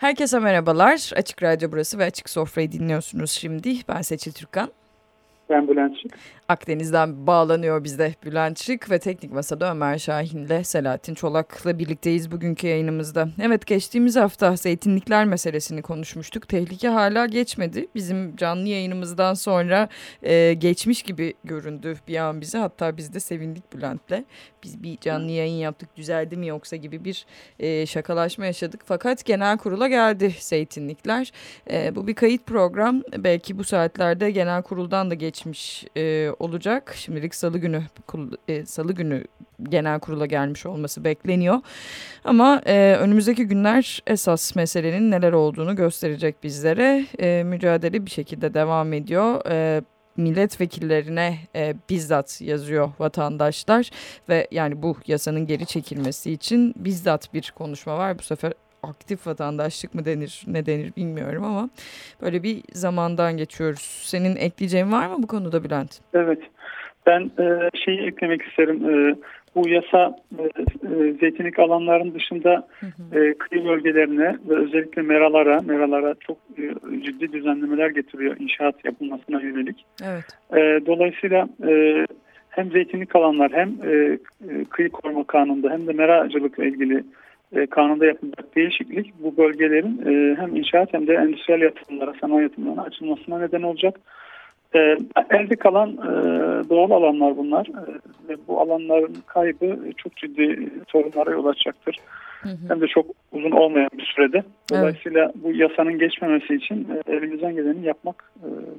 Herkese merhabalar. Açık Radyo burası ve Açık Sofra'yı dinliyorsunuz şimdi. Ben Seçil Türkan. Ben Bülent Çık. Akdeniz'den bağlanıyor bizde Bülent Çık ve Teknik Masa'da Ömer Şahin'le Selahattin Çolak'la birlikteyiz bugünkü yayınımızda. Evet, geçtiğimiz hafta zeytinlikler meselesini konuşmuştuk. Tehlike hala geçmedi. Bizim canlı yayınımızdan sonra geçmiş gibi göründü bir an bize. Hatta biz de sevindik Bülent'le. Biz bir canlı yayın yaptık, düzeldi mi yoksa gibi bir şakalaşma yaşadık. Fakat genel kurula geldi zeytinlikler. Bu bir kayıt program. Belki bu saatlerde genel kuruldan da geçmiş olacak. Şimdilik salı günü genel kurula gelmiş olması bekleniyor. Ama önümüzdeki günler esas meselenin neler olduğunu gösterecek bizlere. Mücadele bir şekilde devam ediyor. Milletvekillerine bizzat yazıyor vatandaşlar ve yani bu yasanın geri çekilmesi için bizzat bir konuşma var. Bu sefer aktif vatandaşlık mı denir, ne denir bilmiyorum ama böyle bir zamandan geçiyoruz. Senin ekleyeceğin var mı bu konuda Bülent? Evet, ben şeyi eklemek isterim. Bu yasa zeytinlik alanların dışında kıyı bölgelerine ve özellikle meralara çok ciddi düzenlemeler getiriyor inşaat yapılmasına yönelik. Evet. Dolayısıyla hem zeytinlik alanlar hem kıyı koruma kanununda hem de meracılıkla ilgili kanunda yapılacak değişiklik bu bölgelerin hem inşaat hem de endüstriyel yatırımlara, sanayi yatırımlarına açılmasına neden olacak. Elde kalan doğal alanlar bunlar ve bu alanların kaybı çok ciddi sorunlara yol açacaktır. Hem de çok uzun olmayan bir sürede. Dolayısıyla bu yasanın geçmemesi için elimizden geleni yapmak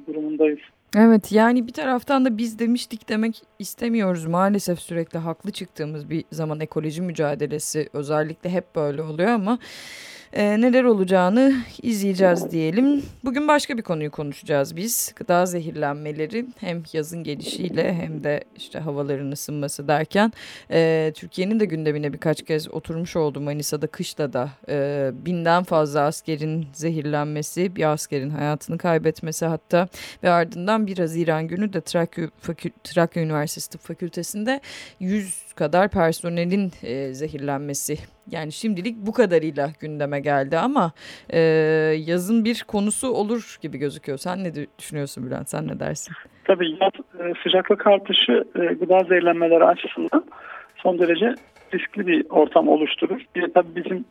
durumundayız. Evet, yani bir taraftan da biz demiştik demek istemiyoruz. Maalesef sürekli haklı çıktığımız bir zaman ekoloji mücadelesi özellikle hep böyle oluyor ama neler olacağını izleyeceğiz diyelim. Bugün başka bir konuyu konuşacağız biz. Gıda zehirlenmeleri hem yazın gelişiyle hem de işte havaların ısınması derken Türkiye'nin de gündemine birkaç kez oturmuş oldu. Manisa'da kışla da 1000'den fazla askerin zehirlenmesi, bir askerin hayatını kaybetmesi hatta ve ardından 1 Haziran günü de Trakya Üniversitesi Tıp Fakültesi'nde 100 kadar personelin zehirlenmesi. Yani şimdilik bu kadarıyla gündeme geldi ama yazın bir konusu olur gibi gözüküyor. Sen ne düşünüyorsun Bülent? Sen ne dersin? Tabii yaz sıcaklık artışı gıda zehirlenmeleri açısından son derece riskli bir ortam oluşturur. Bir de tabii bizim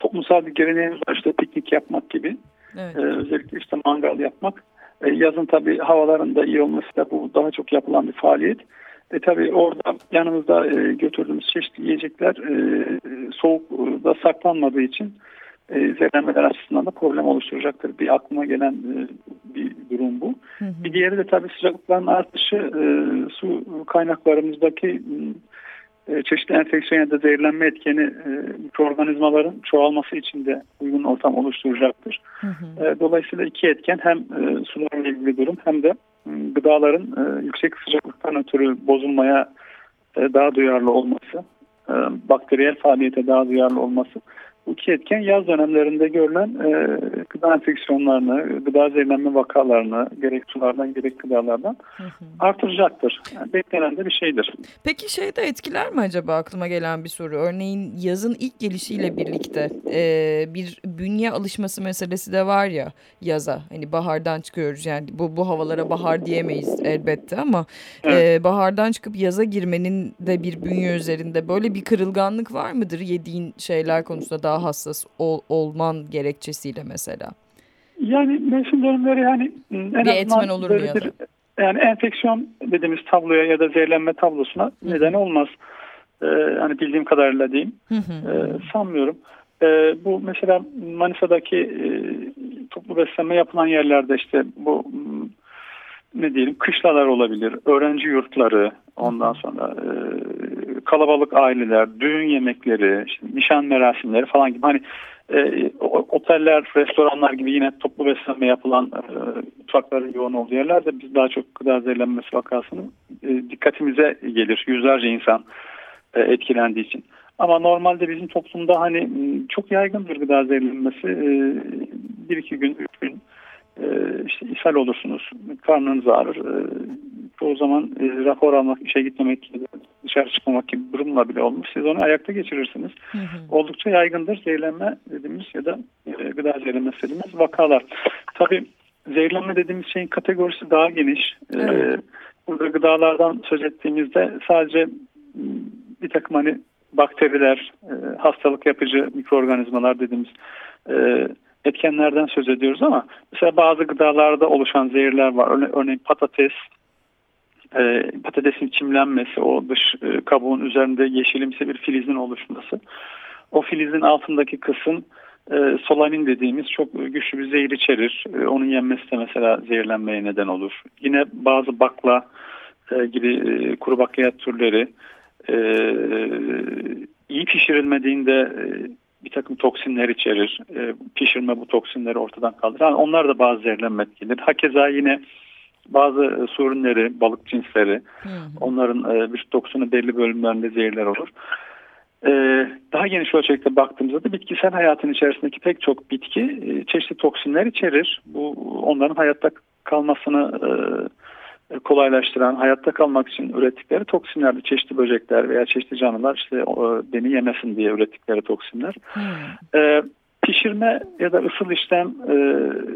toplumsal bir geleneğimiz var, işte piknik yapmak gibi. Evet. Özellikle işte mangal yapmak. Yazın tabii havaların da iyi olması da bu daha çok yapılan bir faaliyet. Tabii orada yanımızda götürdüğümüz çeşitli yiyecekler soğukta saklanmadığı için zehirlenmeler açısından da problem oluşturacaktır. Bir aklıma gelen bir durum bu. Bir diğeri de tabii sıcaklıkların artışı su kaynaklarımızdaki çeşitli enfeksiyon ya da zehirlenme etkeni mikroorganizmaların çoğalması için de uygun ortam oluşturacaktır. Dolayısıyla iki etken hem sularla ilgili durum hem de gıdaların yüksek sıcaklıktan ötürü bozulmaya daha duyarlı olması, bakteriyel faaliyete daha duyarlı olması. Bu iki etken yaz dönemlerinde görülen gıda enfeksiyonlarını, gıda zehirlenme vakalarını gerek sulardan gerek gıdalardan artıracaktır. Yani beklenen de bir şeydir. Peki şey de etkiler mi acaba, aklıma gelen bir soru? Örneğin yazın ilk gelişiyle birlikte bir bünye alışması meselesi de var ya yaza. Hani bahardan çıkıyoruz, yani bu havalara bahar diyemeyiz elbette ama evet. Bahardan çıkıp yaza girmenin de bir bünye üzerinde böyle bir kırılganlık var mıdır yediğin şeyler konusunda daha hassas olman gerekçesiyle mesela? Yani mevsim dönemleri yani en bir etmen olur mu ya da? Yani enfeksiyon dediğimiz tabloya ya da zehirlenme tablosuna neden olmaz. Hani bildiğim kadarıyla diyeyim. Sanmıyorum. Bu mesela Manisa'daki toplu beslenme yapılan yerlerde işte bu ne diyelim kışlalar olabilir, öğrenci yurtları, ondan sonra kalabalık aileler, düğün yemekleri, işte nişan merasimleri falan gibi hani oteller, restoranlar gibi yine toplu beslenme yapılan mutfakların yoğun olduğu yerlerde biz daha çok gıda zehirlenmesi vakasının dikkatimize gelir. Yüzlerce insan etkilendiği için. Ama normalde bizim toplumda hani çok yaygındır gıda zehirlenmesi. 1-2 gün, 3 gün işte ishal olursunuz, karnınız ağrır. O zaman rapor almak, işe gitmemek dışarı çıkmamak gibi durumla bile olmuş. Siz onu ayakta geçirirsiniz. Hı hı. Oldukça yaygındır zehirlenme dediğimiz ya da gıda zehirlenmesi dediğimiz vakalar. Tabii zehirlenme dediğimiz şeyin kategorisi daha geniş. Evet. Burada gıdalardan söz ettiğimizde sadece bir takım hani bakteriler, hastalık yapıcı mikroorganizmalar dediğimiz etkenlerden söz ediyoruz ama mesela bazı gıdalarda oluşan zehirler var. Örneğin patatesin çimlenmesi, o dış kabuğun üzerinde yeşilimsi bir filizin oluşması. O filizin altındaki kısım solanin dediğimiz çok güçlü bir zehir içerir. Onun yenmesi de mesela zehirlenmeye neden olur. Yine bazı bakla gibi kuru bakliyat türleri iyi pişirilmediğinde bir takım toksinler içerir. Pişirme bu toksinleri ortadan kaldırır. Yani onlar da bazı zehirlenme etkilidir. Hakeza yine bazı su ürünleri, balık cinsleri, onların bir toksonu belli bölümlerinde zehirler olur. Daha geniş ölçekte baktığımızda da bitkisel hayatın içerisindeki pek çok bitki çeşitli toksinler içerir. Bu onların hayatta kalmasını kolaylaştıran, hayatta kalmak için ürettikleri toksinler, çeşitli böcekler veya çeşitli canlılar işte beni yemesin diye ürettikleri toksinler. Pişirme ya da ısıl işlem,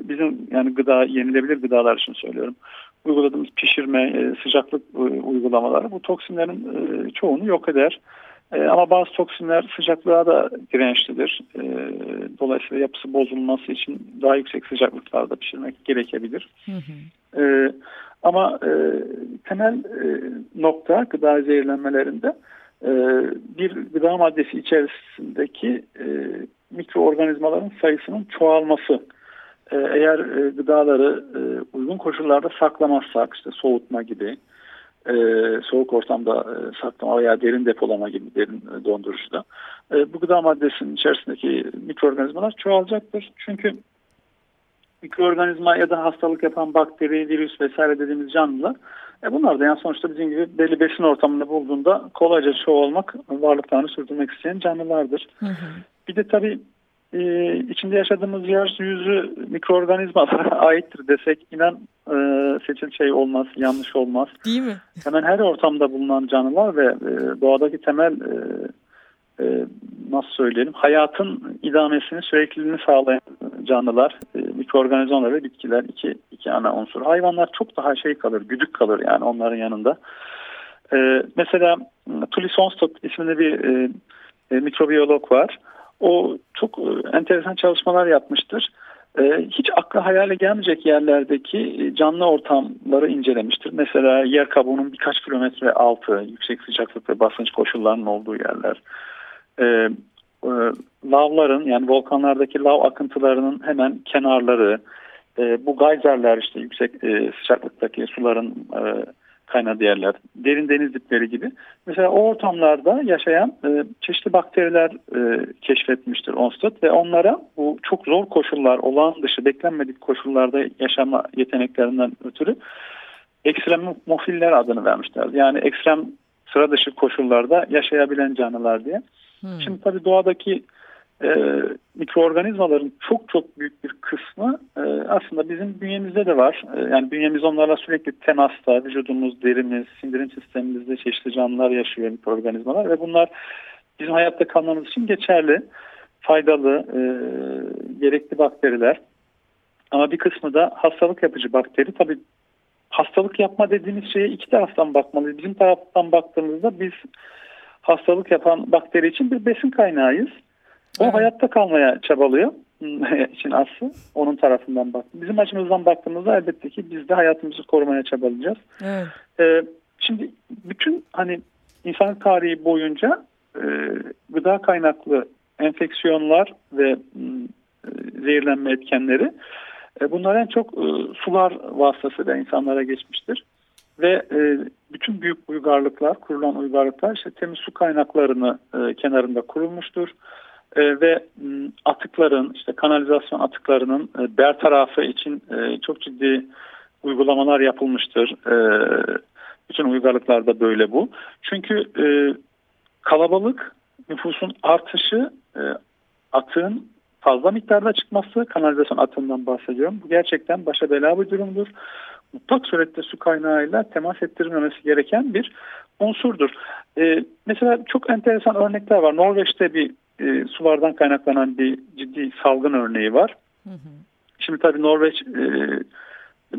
bizim yani gıda, yenilebilir gıdalar için söylüyorum, uyguladığımız pişirme, sıcaklık uygulamaları bu toksinlerin çoğunu yok eder. Ama bazı toksinler sıcaklığa da dirençlidir. Dolayısıyla yapısı bozulması için daha yüksek sıcaklıklarda pişirmek gerekebilir. Hı hı. Ama temel nokta gıda zehirlenmelerinde bir gıda maddesi içerisindeki mikroorganizmaların sayısının çoğalması. Eğer gıdaları uygun koşullarda saklamazsak, işte soğutma gibi, soğuk ortamda saklama veya derin depolama gibi, derin dondurucuda bu gıda maddesinin içerisindeki mikroorganizmalar çoğalacaktır. Çünkü mikroorganizma ya da hastalık yapan bakteri, virüs vesaire dediğimiz canlılar, bunlar da yani sonuçta bizim gibi belli besin ortamında bulduğunda kolayca çoğalmak, varlıklarını sürdürmek isteyen canlılardır. Hı hı. Bir de tabii içinde yaşadığımız yeryüzü mikroorganizmalara aittir desek inan Seçil şey olmaz, yanlış olmaz. Değil mi? Hemen her ortamda bulunan canlılar ve doğadaki temel nasıl söyleyelim, hayatın idamesini, sürekliliğini sağlayan canlılar, mikroorganizmalar ve bitkiler iki ana unsur. Hayvanlar çok daha şey kalır, güdük kalır yani onların yanında. Mesela Tullis Onstott isimli bir mikrobiyolog var. O çok enteresan çalışmalar yapmıştır. Hiç akla hayale gelmeyecek yerlerdeki canlı ortamları incelemiştir. Mesela yer kabuğunun birkaç kilometre altı, yüksek sıcaklık ve basınç koşullarının olduğu yerler. Lavların, yani volkanlardaki lav akıntılarının hemen kenarları, bu geyserler işte yüksek sıcaklıktaki suların kaynadığı yerler, derin deniz dipleri gibi. Mesela o ortamlarda yaşayan çeşitli bakteriler keşfetmiştir Onstott ve onlara bu çok zor koşullar, olağan dışı, beklenmedik koşullarda yaşama yeteneklerinden ötürü ekstremofiller adını vermişler. Yani ekstrem, sıra dışı koşullarda yaşayabilen canlılar diye. Şimdi tabii doğadaki mikroorganizmaların çok büyük bir kısmı aslında bizim bünyemizde de var. Yani bünyemiz onlarla sürekli temasta, vücudumuz, derimiz, sindirim sistemimizde çeşitli canlılar yaşıyor, mikroorganizmalar ve bunlar bizim hayatta kalmamız için geçerli, faydalı, gerekli bakteriler. Ama bir kısmı da hastalık yapıcı bakteri. Tabii hastalık yapma dediğimiz şeye iki taraftan bakmalıyız. Bizim taraftan baktığımızda biz hastalık yapan bakteri için bir besin kaynağıyız. O hayatta kalmaya çabalıyor için aslı. Onun tarafından baktım. Bizim açımızdan baktığımızda elbette ki biz de hayatımızı korumaya çabalayacağız. Evet. Şimdi bütün hani insan tarihi boyunca gıda kaynaklı enfeksiyonlar ve zehirlenme etkenleri, bunlar en çok sular vasıtasıyla insanlara geçmiştir. Ve bütün büyük uygarlıklar, kurulan uygarlıklar işte temiz su kaynaklarını kenarında kurulmuştur. Ve atıkların, işte kanalizasyon atıklarının bertarafı için çok ciddi uygulamalar yapılmıştır. Bütün uygarlıklarda böyle bu. Çünkü kalabalık nüfusun artışı, atığın fazla miktarda çıkması, kanalizasyon atığından bahsediyorum. Bu gerçekten başa bela bir durumdur. Mutlak surette su kaynağıyla temas ettirilmemesi gereken bir unsurdur. Mesela çok enteresan örnekler var. Norveç'te bir sulardan kaynaklanan bir ciddi salgın örneği var. Hı hı. Şimdi tabii Norveç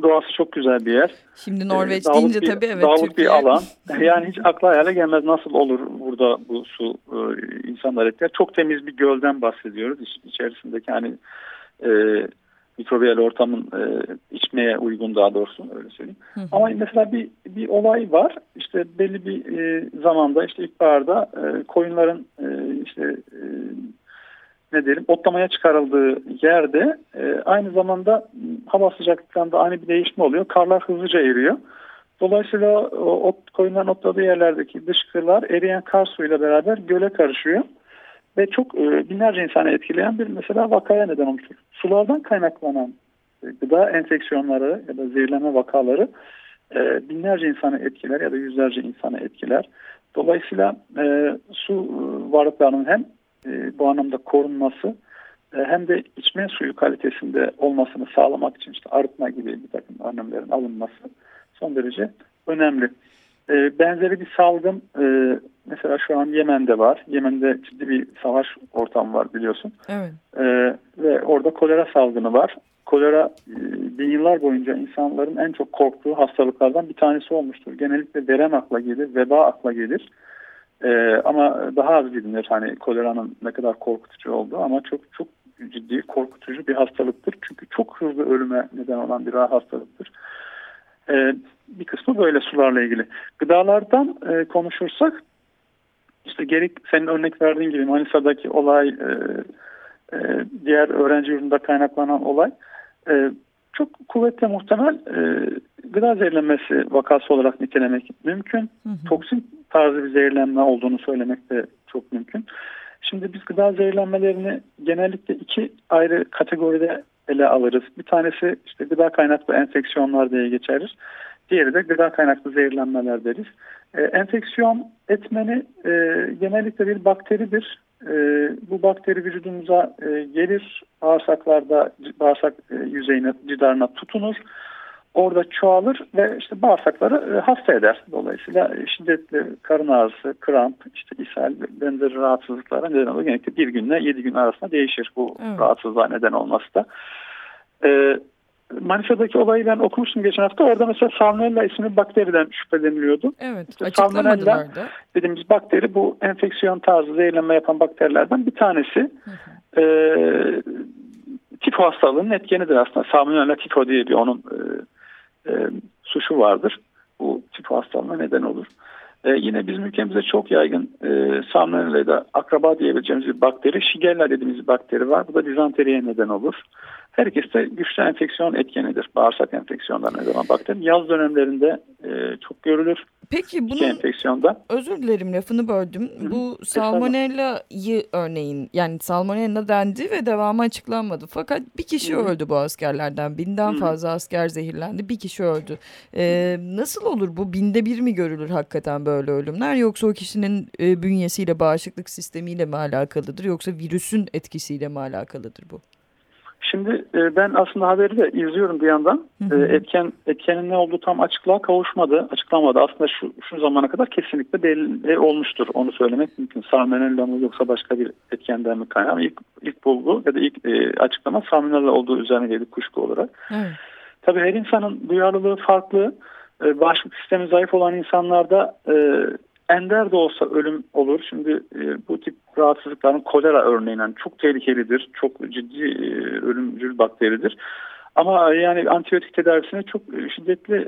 doğası çok güzel bir yer. Şimdi Norveç deyince tabii evet. Dağlık Türkiye. Bir alan. Yani hiç akla hayale gelmez nasıl olur burada bu su insanlar etkiler. Çok temiz bir gölden bahsediyoruz. İçerisindeki hani mikrobiyal ortamın içmeye uygun daha doğrusu öyle söyleyeyim. Hı hı. Ama mesela bir olay var. İşte belli bir zamanda işte ilkbaharda koyunların otlamaya çıkarıldığı yerde aynı zamanda hava sıcaklıklarında ani bir değişme oluyor. Karlar hızlıca eriyor. Dolayısıyla koyunların otladığı yerlerdeki dışkılar eriyen kar suyuyla beraber göle karışıyor. Ve çok binlerce insanı etkileyen bir mesela vakaya neden olmuştur. Sulardan kaynaklanan gıda enfeksiyonları ya da zehirlenme vakaları binlerce insanı etkiler ya da yüzlerce insanı etkiler. Dolayısıyla su varlıklarının hem bu anlamda korunması hem de içme suyu kalitesinde olmasını sağlamak için işte arıtma gibi bir takım önlemlerin alınması son derece önemli. Benzeri bir salgın mesela şu an Yemen'de var. Yemen'de ciddi bir savaş ortamı var biliyorsun. Evet. Ve orada kolera salgını var. Kolera bin yıllar boyunca insanların en çok korktuğu hastalıklardan bir tanesi olmuştur. Genellikle verem akla gelir, veba akla gelir. Ama daha az bilinir hani koleranın ne kadar korkutucu olduğu ama çok çok ciddi korkutucu bir hastalıktır. Çünkü çok hızlı ölüme neden olan bir hastalıktır. Bir kısmı böyle sularla ilgili. Gıdalardan konuşursak işte gerek senin örnek verdiğin gibi Manisa'daki olay diğer öğrenci yurdunda kaynaklanan olay çok kuvvetle muhtemel gıda zehirlenmesi vakası olarak nitelemek mümkün. Hı hı. Toksin tarzı bir zehirlenme olduğunu söylemek de çok mümkün. Şimdi biz gıda zehirlenmelerini genellikle iki ayrı kategoride ele alırız. Bir tanesi işte gıda kaynaklı enfeksiyonlar diye geçeriz. Diğeri de gıda kaynaklı zehirlenmeler deriz. Enfeksiyon etmeni genellikle bir bakteridir. Bu bakteri vücudumuza gelir, bağırsak yüzeyine, cidarına tutunur. Orada çoğalır ve işte bağırsakları hasta eder. Dolayısıyla şiddetli karın ağrısı, kramp, işte ishal benzeri rahatsızlıklara neden olur. Genellikle 1 günle 7 gün arasında değişir bu rahatsızlığa neden olması da. Manisa'daki olayı ben okumuştum geçen hafta. Orada mesela Salmonella isimli bakteriden şüpheleniliyordu. Evet, işte açıklamadılar da. Dediğimiz bakteri bu enfeksiyon tarzı zehirlenme yapan bakterilerden bir tanesi. Tifo hastalığının etkenidir aslında. Salmonella tifo diye bir onun suçu vardır. Bu tifo hastalığına neden olur. Yine bizim ülkemizde çok yaygın salmonella da akraba diyebileceğimiz bir bakteri. Shigella dediğimiz bir bakteri var. Bu da dizanteriye neden olur. Herkeste güçlü enfeksiyon etkenidir. Bağırsak enfeksiyonlarına neden olan bakteri. Yaz dönemlerinde çok görülür. Peki bunun özür dilerim lafını böldüm. Hı-hı. Bu salmonella'yı örneğin yani salmonella dendi ve devamı açıklanmadı. Fakat bir kişi Hı-hı. öldü bu askerlerden. 1000'den Hı-hı. fazla asker zehirlendi. Bir kişi öldü. Nasıl olur bu? 1'de 1 mi görülür hakikaten böyle ölümler? Yoksa o kişinin bünyesiyle bağışıklık sistemiyle mi alakalıdır? Yoksa virüsün etkisiyle mi alakalıdır bu? Şimdi ben aslında haberi de izliyorum bir yandan. Etkenin ne olduğu tam açıklığa kavuşmadı, açıklanmadı. Aslında şu zamana kadar kesinlikle belli olmuştur. Onu söylemek mümkün. Salmonella mı yoksa başka bir etkenden mi kaynağı? İlk bulgu ya da ilk açıklama salmonella olduğu üzerine geldi kuşku olarak. Evet. Tabii her insanın duyarlılığı farklı. Bağışıklık sistemi zayıf olan insanlarda ender de olsa ölüm olur. Şimdi bu tip rahatsızlıkların kolera örneğinden çok tehlikelidir. Çok ciddi ölümcül bakteridir. Ama yani antibiyotik tedavisine çok şiddetli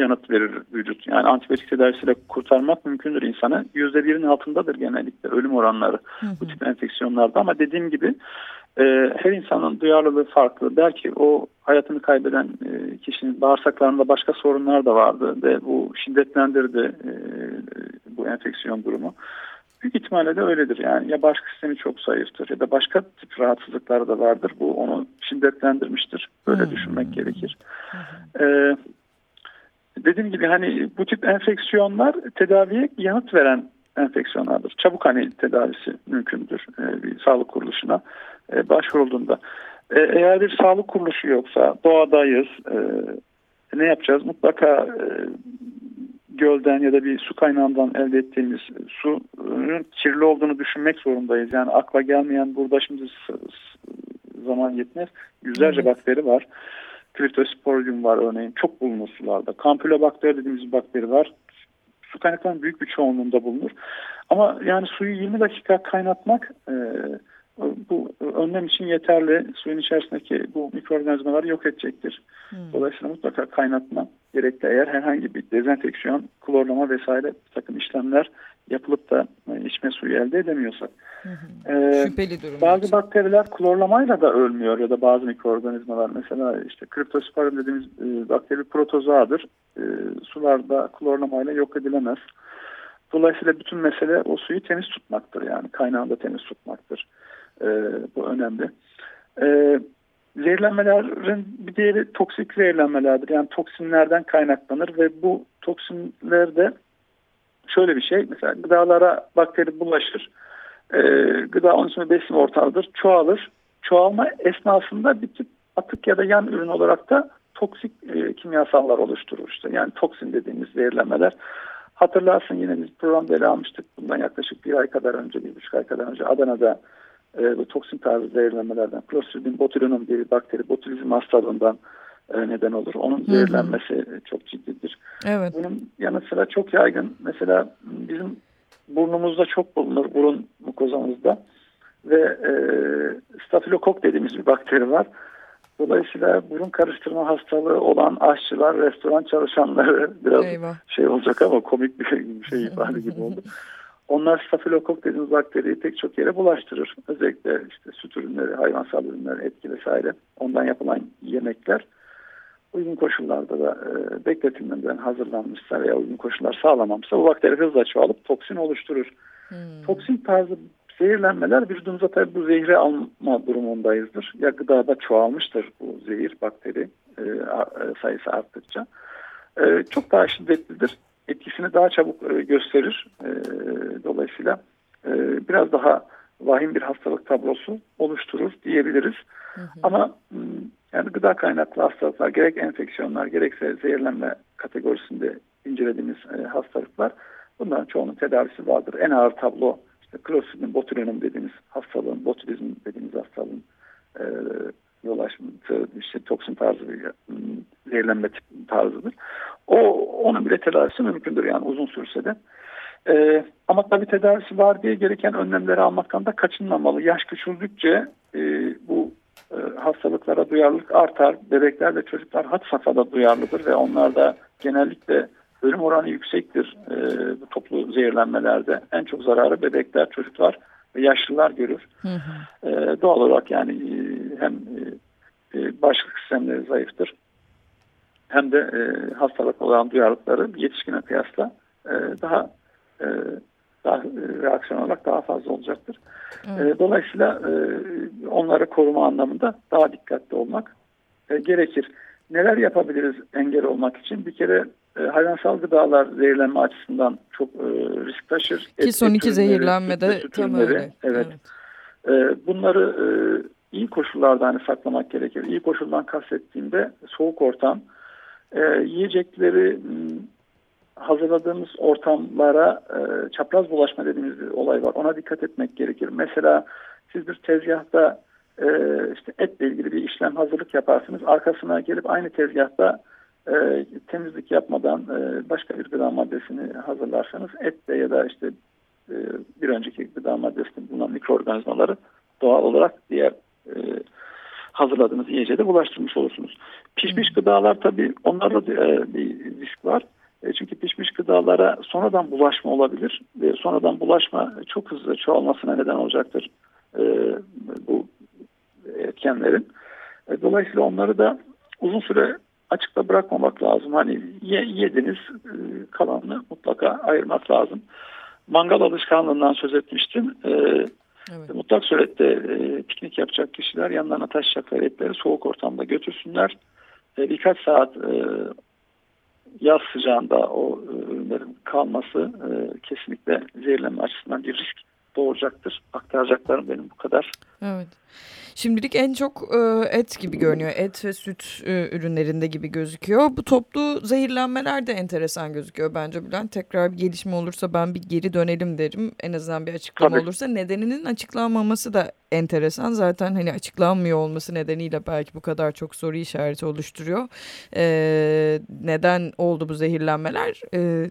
yanıt verir vücut. Yani antibiyotik tedavisiyle kurtarmak mümkündür insanı. %1'in altındadır genellikle ölüm oranları bu tip enfeksiyonlarda. Ama dediğim gibi her insanın duyarlılığı farklı. Belki o hayatını kaybeden kişinin bağırsaklarında başka sorunlar da vardı ve bu şiddetlendirdi bu enfeksiyon durumu. Büyük ihtimalle de öyledir. Yani ya bağışıklık sistemi çok zayıftır ya da başka tip rahatsızlıkları da vardır. Bu onu şiddetlendirmiştir. Böyle düşünmek gerekir. Dediğim gibi hani bu tip enfeksiyonlar tedaviye yanıt veren enfeksiyonlardır. Çabuk hani tedavisi mümkündür bir sağlık kuruluşuna başvurulduğunda. Eğer bir sağlık kuruluşu yoksa doğadayız. Ne yapacağız? Mutlaka gölden ya da bir su kaynağından elde ettiğimiz suyun kirli olduğunu düşünmek zorundayız. Yani akla gelmeyen, burada şimdi zaman yetmez, yüzlerce bakteri var. Cryptosporidium var örneğin, çok bulunur sularda. Campylobacter dediğimiz bir bakteri var. Su kaynaklarının büyük bir çoğunluğunda bulunur. Ama yani suyu 20 dakika kaynatmak bu önlem için yeterli. Suyun içerisindeki bu mikroorganizmaları yok edecektir. Dolayısıyla mutlaka kaynatma gerekli. Eğer herhangi bir dezenfeksiyon, klorlama vesaire bir takım işlemler yapılıp da içme suyu elde edemiyorsak. Şüpheli durum. Bazı için bakteriler klorlamayla da ölmüyor ya da bazı mikroorganizmalar. Mesela işte Cryptosporidium dediğimiz bakteri protozoadır. Sularda klorlamayla yok edilemez. Dolayısıyla bütün mesele o suyu temiz tutmaktır. Yani kaynağında temiz tutmaktır. Bu önemli. Zehirlenmelerin bir diğeri toksik zehirlenmelerdir. Yani toksinlerden kaynaklanır ve bu toksinlerde şöyle bir şey, mesela gıdalara bakteri bulaşır. Gıda onun için besin ortağıdır. Çoğalır. Çoğalma esnasında bir tip atık ya da yan ürün olarak da toksik kimyasallar oluşturur. İşte yani toksin dediğimiz zehirlenmeler. Hatırlarsın, yine biz programda ele almıştık. Bundan yaklaşık bir buçuk ay kadar önce Adana'da bu toksin tarzı zehirlenmelerden Clostridium botulinum diye bir bakteri botulizm hastalığından neden olur. Onun zehirlenmesi çok ciddidir. Evet. Bunun yanı sıra çok yaygın. Mesela bizim burnumuzda çok bulunur, burun mukozamızda ve stafilokok dediğimiz bir bakteri var. Dolayısıyla burun karıştırma hastalığı olan aşçılar, restoran çalışanları biraz şey olacak ama komik bir şey ifade gibi oldu. Onlar stafilokok dediğimiz bakteriyi pek çok yere bulaştırır. Özellikle işte süt ürünleri, hayvansal ürünleri, etki vesaire, ondan yapılan yemekler uygun koşullarda da bekletilmeden hazırlanmışsa veya uygun koşullar sağlamamışsa bu bakteri hızla çoğalıp toksin oluşturur. Toksin tarzı zehirlenmeler, vücudumuza tabii bu zehri alma durumundayızdır. Ya gıdada çoğalmıştır bu zehir, bakteri sayısı arttıkça. Çok daha şiddetlidir. Etkisini daha çabuk gösterir. Dolayısıyla biraz daha vahim bir hastalık tablosu oluşturur diyebiliriz. Ama yani gıda kaynaklı hastalıklar, gerek enfeksiyonlar gerekse zehirlenme kategorisinde incelediğimiz hastalıklar, bunların çoğunun tedavisi vardır. En ağır tablo işte Clostridium botulinum dediğimiz hastalığın, botulizm dediğimiz hastalığın yol açtığı işte toksin tarzı bir zehirlenme tarzıdır. Onun bile tedavisi mümkündür yani, uzun sürse de. Ama tabii tedavisi var diye gereken önlemleri almaktan da kaçınmamalı. Yaş küçüldükçe bu hastalıklara duyarlılık artar. Bebekler ve çocuklar had safhada duyarlıdır ve onlarda genellikle ölüm oranı yüksektir. Bu toplu zehirlenmelerde en çok zararı bebekler, çocuklar ve yaşlılar görür. Doğal olarak yani hem bağışıklık sistemleri zayıftır, hem de hastalık olan duyarlılıkları yetişkine kıyasla daha reaksiyon olarak daha fazla olacaktır. Dolayısıyla onları koruma anlamında daha dikkatli olmak gerekir. Neler yapabiliriz engel olmak için? Bir kere hayvansal gıdalar zehirlenme açısından çok risk taşır. Ki son iki zehirlenmede tam öyle. Evet. Bunları iyi koşullarda saklamak gerekir. İyi koşuldan kastettiğimde soğuk ortam, yiyecekleri hazırladığımız ortamlara çapraz bulaşma dediğimiz bir olay var. Ona dikkat etmek gerekir. Mesela siz bir tezgahta işte etle ilgili bir işlem, hazırlık yaparsınız. Arkasına gelip aynı tezgahta temizlik yapmadan başka bir gıda maddesini hazırlarsanız ette ya da işte bir önceki gıda maddesinde bulunan mikroorganizmaları doğal olarak diğer hazırladığınız yiyeceğe de bulaştırmış olursunuz. Pişmiş gıdalar, tabii onlarda da bir risk var. Çünkü pişmiş gıdalara sonradan bulaşma olabilir ve sonradan bulaşma çok hızlı çoğalmasına neden olacaktır bu etkenlerin. Dolayısıyla onları da uzun süre açıkta bırakmamak lazım. Hani yediniz, kalanını mutlaka ayırmak lazım. Mangal alışkanlığından söz etmiştim. Evet. Mutlak surette piknik yapacak kişiler yanlarına taşıyacakları etleri soğuk ortamda götürsünler. Birkaç saat yaz sıcağında o ürünlerin kalması kesinlikle zehirlenme açısından bir risk doğuracaktır. Aktaracaklarım benim bu kadar. Evet. Şimdilik en çok et gibi görünüyor. Et ve süt ürünlerinde gibi gözüküyor. Bu toplu zehirlenmeler de enteresan gözüküyor bence Bülent. Tekrar bir gelişme olursa ben bir geri dönelim derim. En azından bir açıklama Tabii. olursa. Nedeninin açıklanmaması da enteresan. Zaten hani açıklanmıyor olması nedeniyle belki bu kadar çok soru işareti oluşturuyor. Neden oldu bu zehirlenmeler?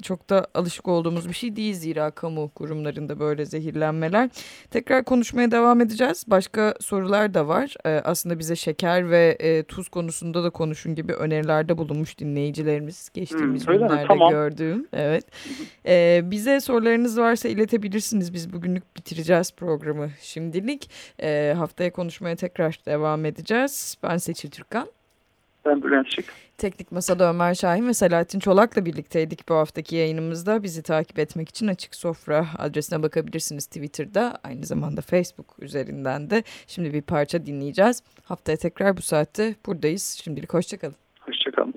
Çok da alışık olduğumuz bir şey değil. Zira kamu kurumlarında böyle zehirlenmeler. Tekrar konuşmaya devam edeceğiz. Başka sorular da var. Aslında bize şeker ve tuz konusunda da konuşun gibi önerilerde bulunmuş dinleyicilerimiz. Geçtiğimiz günlerde tamam. gördüğüm. Evet. Bize sorularınız varsa iletebilirsiniz. Biz bugünlük bitireceğiz programı şimdilik. Haftaya konuşmaya tekrar devam edeceğiz. Ben Seçil Türkan. Ben Bülent Çık. Teknik Masa'da Ömer Şahin ve Selahattin Çolak'la birlikteydik bu haftaki yayınımızda. Bizi takip etmek için Açık Sofra adresine bakabilirsiniz Twitter'da. Aynı zamanda Facebook üzerinden de. Şimdi bir parça dinleyeceğiz. Haftaya tekrar bu saatte buradayız. Şimdilik hoşçakalın. Hoşçakalın.